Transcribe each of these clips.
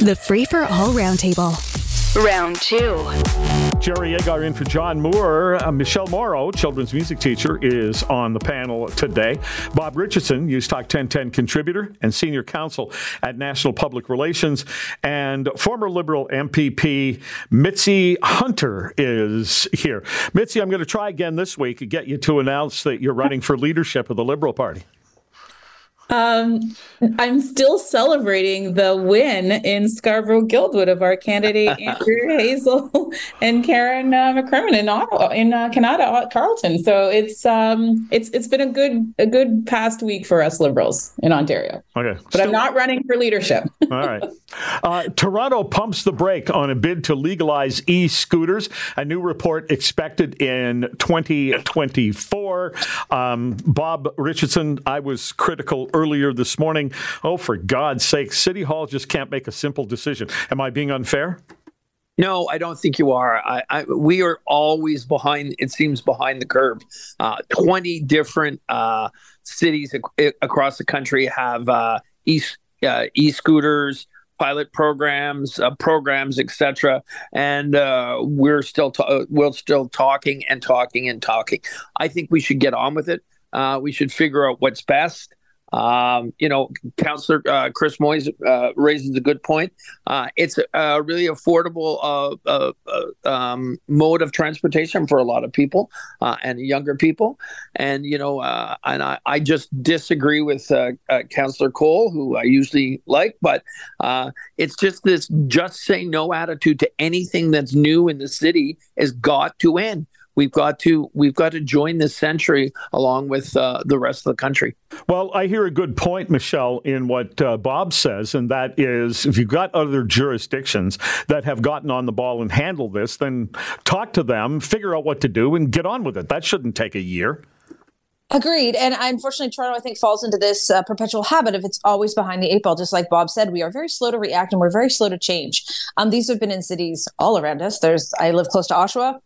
The Free for All Roundtable. Round two. Jerry Agar in for John Moore. Michelle Morrow, children's music teacher, is on the panel today. Bob Richardson, NEWSTALK 1010 contributor and senior counsel at National Public Relations. And former Liberal MPP Mitzie Hunter is here. Mitzie, I'm going to try again this week to get you to announce that you're running for leadership of the Liberal Party. I'm still celebrating the win in Scarborough-Guildwood of our candidate Andrew Hazel and Karen McCrimmon in Ottawa, in Canada, Carleton. So it's been a good past week for us Liberals in Ontario. Okay, but I'm not running for leadership. All right. Toronto pumps the brake on a bid to legalize e-scooters. A new report expected in 2024. Bob Richardson, I was critical earlier this morning. Oh, for God's sake, City Hall just can't make a simple decision. Am I being unfair? No, I don't think you are. We are always behind, it seems, behind the curve. 20 different cities across the country have e-scooters, pilot programs, etc., and we're still talking. I think we should get on with it. We should figure out what's best. Councillor Chris Moise raises a good point. It's a really affordable mode of transportation for a lot of people and younger people. And I just disagree with Councillor Cole, who I usually like, but it's just this just say no attitude to anything that's new in the city has got to end. We've got to join this century along with the rest of the country. Well, I hear a good point, Michelle, in what Bob says, and that is if you've got other jurisdictions that have gotten on the ball and handled this, then talk to them, figure out what to do, and get on with it. That shouldn't take a year. Agreed. And unfortunately, Toronto, I think, falls into this perpetual habit of it's always behind the eight ball. Just like Bob said, we are very slow to react and we're very slow to change. These have been in cities all around us. I live close to Oshawa.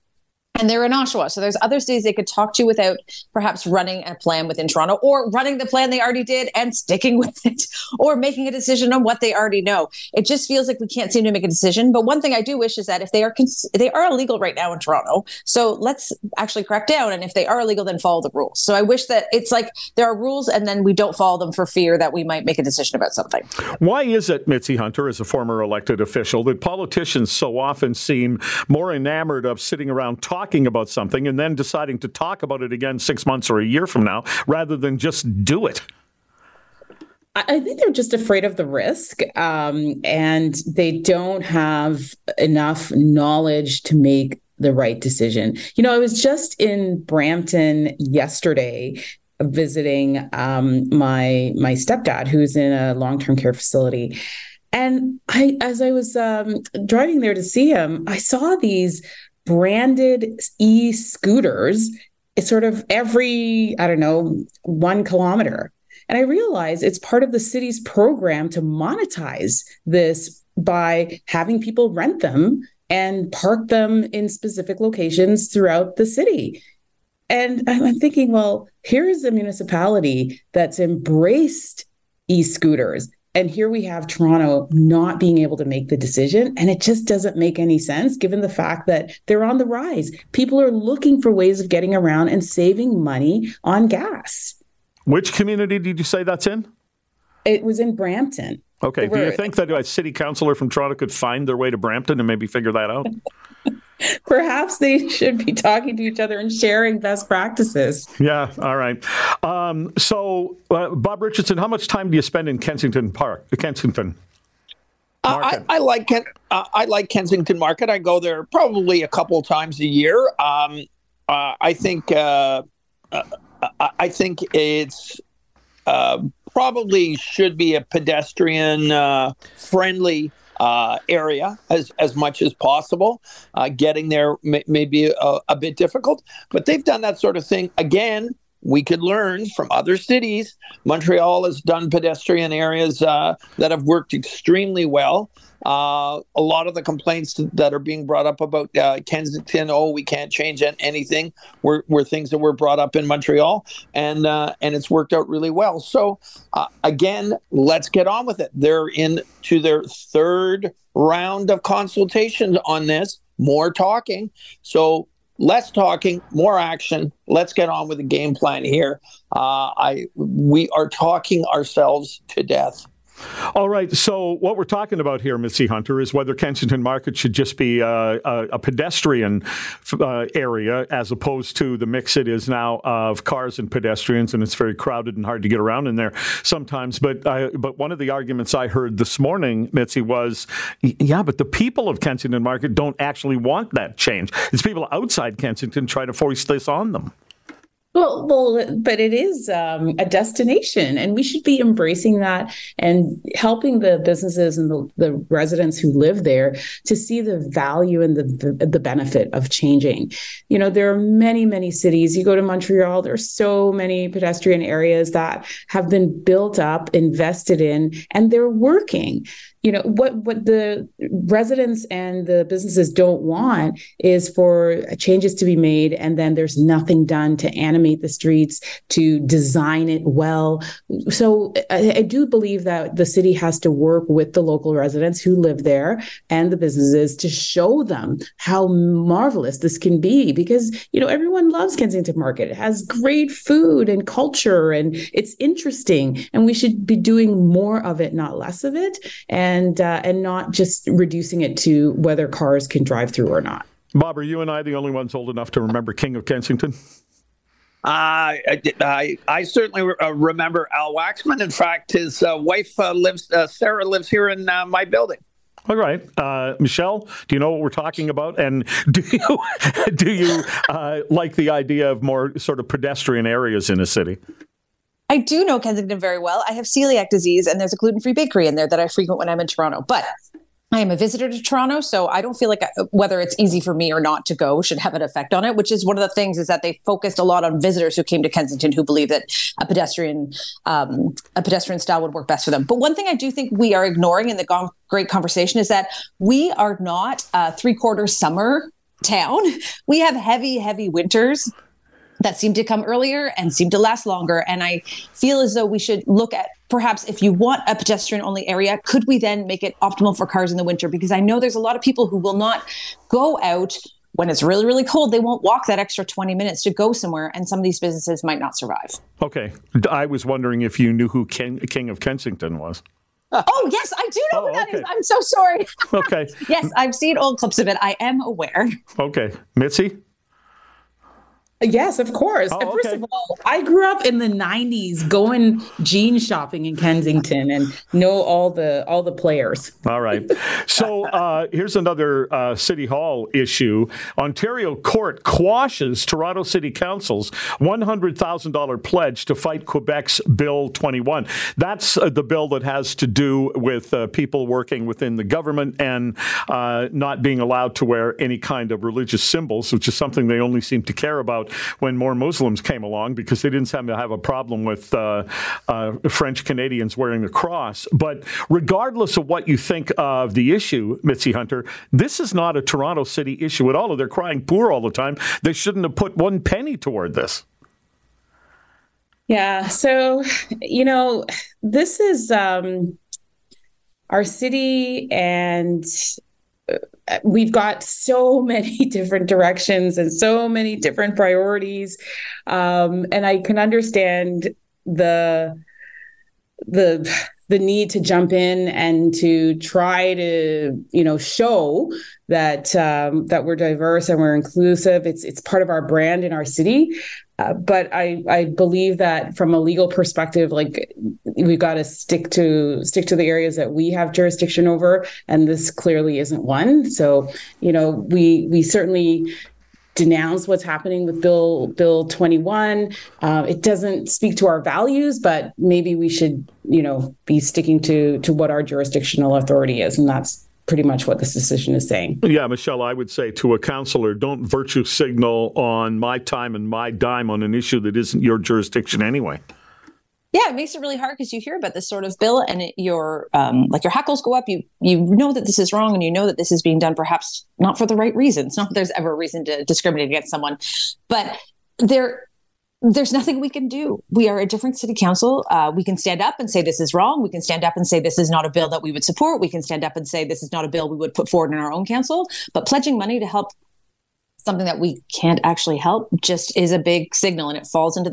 And they're in Oshawa. So there's other cities they could talk to without perhaps running a plan within Toronto or running the plan they already did and sticking with it or making a decision on what they already know. It just feels like we can't seem to make a decision. But one thing I do wish is that if they are illegal right now in Toronto, so let's actually crack down. And if they are illegal, then follow the rules. So I wish that it's like there are rules and then we don't follow them for fear that we might make a decision about something. Why is it, Mitzie Hunter, as a former elected official, that politicians so often seem more enamored of sitting around talking about something and then deciding to talk about it again 6 months or a year from now rather than just do it? I think they're just afraid of the risk, and they don't have enough knowledge to make the right decision. I was just in Brampton yesterday visiting my stepdad, who's in a long-term care facility. And as I was driving there to see him, I saw these branded e-scooters. It's sort of every, 1 kilometer. And I realize it's part of the city's program to monetize this by having people rent them and park them in specific locations throughout the city. And I'm thinking, well, here is a municipality that's embraced e-scooters. And here we have Toronto not being able to make the decision. And it just doesn't make any sense, given the fact that they're on the rise. People are looking for ways of getting around and saving money on gas. Which community did you say that's in? It was in Brampton. Okay. Do you think that a city councillor from Toronto could find their way to Brampton and maybe figure that out? Perhaps they should be talking to each other and sharing best practices. Yeah. All right. So, Bob Richardson, how much time do you spend in Kensington Market? I like Kensington Market. I go there probably a couple times a year. I think it's probably should be a pedestrian friendly area as much as possible. Getting there may be a bit difficult, but they've done that sort of thing again we could learn from other cities. Montreal has done pedestrian areas that have worked extremely well. A lot of the complaints that are being brought up about Kensington, we can't change anything, were things that were brought up in Montreal, and it's worked out really well. So again, let's get on with it. They're into their third round of consultations on this. More talking. So less talking, more action. Let's get on with the game plan here. We are talking ourselves to death. All right. So what we're talking about here, Mitzie Hunter, is whether Kensington Market should just be a pedestrian area as opposed to the mix it is now of cars and pedestrians, and it's very crowded and hard to get around in there sometimes. But one of the arguments I heard this morning, Mitzie, was, yeah, but the people of Kensington Market don't actually want that change. It's people outside Kensington trying to force this on them. Well, but it is a destination, and we should be embracing that and helping the businesses and the residents who live there to see the value and the benefit of changing. You know, there are many, many cities. You go to Montreal, there are so many pedestrian areas that have been built up, invested in, and they're working. You know, what the residents and the businesses don't want is for changes to be made and then there's nothing done to animate the streets, to design it well. So I do believe that the city has to work with the local residents who live there and the businesses to show them how marvelous this can be, because, you know, everyone loves Kensington Market. It has great food and culture and it's interesting, and we should be doing more of it, not less of it. And not just reducing it to whether cars can drive through or not. Bob, are you and I the only ones old enough to remember King of Kensington? I certainly remember Al Waxman. In fact, his wife Sarah lives here in my building. All right. Michelle, do you know what we're talking about? And do you like the idea of more sort of pedestrian areas in a city? I do know Kensington very well. I have celiac disease, and there's a gluten-free bakery in there that I frequent when I'm in Toronto. But I am a visitor to Toronto, so I don't feel like whether it's easy for me or not to go should have an effect on it, which is one of the things is that they focused a lot on visitors who came to Kensington who believe that a pedestrian style would work best for them. But one thing I do think we are ignoring in the great conversation is that we are not a three-quarter summer town. We have heavy, heavy winters that seem to come earlier and seem to last longer. And I feel as though we should look at, perhaps if you want a pedestrian-only area, could we then make it optimal for cars in the winter? Because I know there's a lot of people who will not go out when it's really, really cold. They won't walk that extra 20 minutes to go somewhere, and some of these businesses might not survive. Okay. I was wondering if you knew who King of Kensington was. Oh, yes, I do know who that is. I'm so sorry. Okay. Yes, I've seen old clips of it. I am aware. Okay. Mitzie? Yes, of course. Oh, okay. First of all, I grew up in the 90s going jean shopping in Kensington and know all the players. All right. So here's another City Hall issue. Ontario court quashes Toronto City Council's $100,000 pledge to fight Quebec's Bill 21. That's the bill that has to do with people working within the government and not being allowed to wear any kind of religious symbols, which is something they only seem to care about when more Muslims came along, because they didn't seem to have a problem with French Canadians wearing the cross. But regardless of what you think of the issue, Mitzie Hunter, this is not a Toronto City issue at all. They're crying poor all the time. They shouldn't have put one penny toward this. Yeah. So, you know, this is our city, and we've got so many different directions and so many different priorities. And I can understand the need to jump in and to try to, you know, show that that we're diverse and we're inclusive. It's part of our brand in our city. But I believe that from a legal perspective, like, we've got to stick to the areas that we have jurisdiction over, and this clearly isn't one. So, you know, we certainly denounce what's happening with Bill 21. It doesn't speak to our values, but maybe we should, you know, be sticking to what our jurisdictional authority is, and that's pretty much what this decision is saying. Yeah, Michelle, I would say to a councillor, don't virtue signal on my time and my dime on an issue that isn't your jurisdiction anyway. Yeah, it makes it really hard because you hear about this sort of bill and your hackles go up. You know that this is wrong and you know that this is being done perhaps not for the right reasons. Not that there's ever a reason to discriminate against someone, but there's nothing we can do. We are a different city council. We can stand up and say this is wrong. We can stand up and say this is not a bill that we would support. We can stand up and say this is not a bill we would put forward in our own council. But pledging money to help something that we can't actually help just is a big signal, and it falls into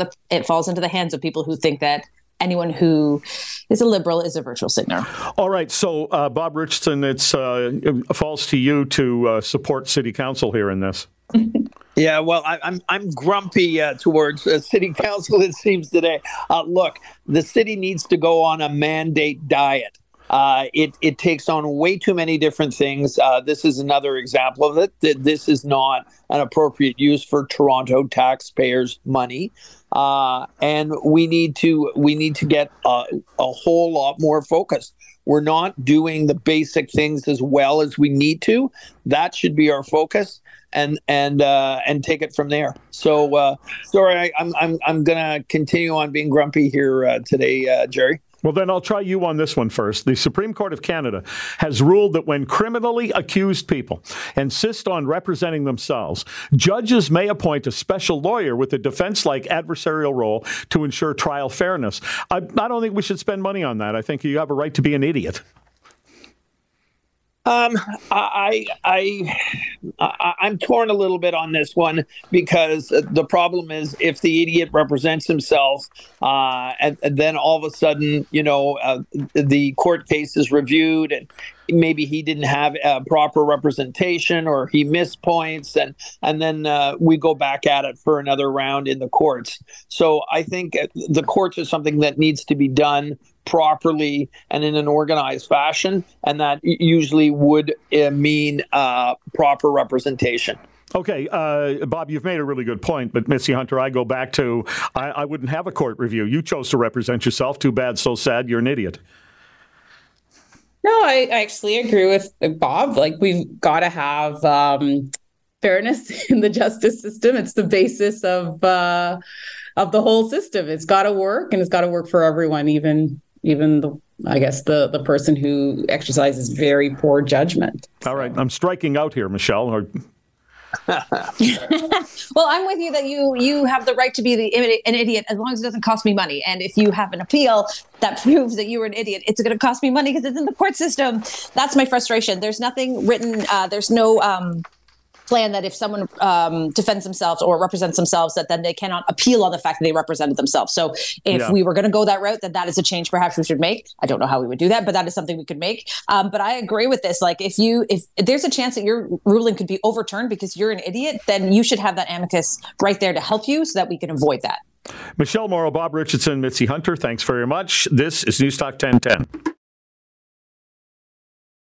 the hands of people who think that anyone who is a liberal is a virtual signer. All right, so Bob Richardson, it falls to you to support City Council here in this. Yeah, well, I'm grumpy towards City Council. It seems today. Look, the city needs to go on a mandate diet. It takes on way too many different things. This is another example of it. This is not an appropriate use for Toronto taxpayers' money, and we need to get a whole lot more focused. We're not doing the basic things as well as we need to. That should be our focus, and take it from there. So sorry, I'm gonna continue on being grumpy here today, Jerry. Well, then I'll try you on this one first. The Supreme Court of Canada has ruled that when criminally accused people insist on representing themselves, judges may appoint a special lawyer with a defense-like adversarial role to ensure trial fairness. I don't think we should spend money on that. I think you have a right to be an idiot. I'm torn a little bit on this one because the problem is if the idiot represents himself, and then all of a sudden, the court case is reviewed and maybe he didn't have proper representation or he missed points, and then we go back at it for another round in the courts. So I think the courts are something that needs to be done properly and in an organized fashion, and that usually would mean proper representation. Okay, Bob, you've made a really good point, but Mitzie Hunter, I go back to I wouldn't have a court review. You chose to represent yourself. Too bad, so sad, you're an idiot. No, I actually agree with Bob. Like, we've got to have fairness in the justice system. It's the basis of the whole system. It's got to work, and it's got to work for everyone, even the person who exercises very poor judgment. All right, I'm striking out here, Michelle. Well, I'm with you that you have the right to be an idiot as long as it doesn't cost me money. And if you have an appeal that proves that you were an idiot, it's going to cost me money because it's in the court system. That's my frustration. There's nothing written. There's no plan that if someone defends themselves or represents themselves, that then they cannot appeal on the fact that they represented themselves. So if we were going to go that route, then that is a change perhaps we should make. I don't know how we would do that, but that is something we could make. But I agree with this. Like, if there's a chance that your ruling could be overturned because you're an idiot, then you should have that amicus right there to help you so that we can avoid that. Michelle Morrow, Bob Richardson, Mitzie Hunter, thanks very much. This is NEWSTALK 1010.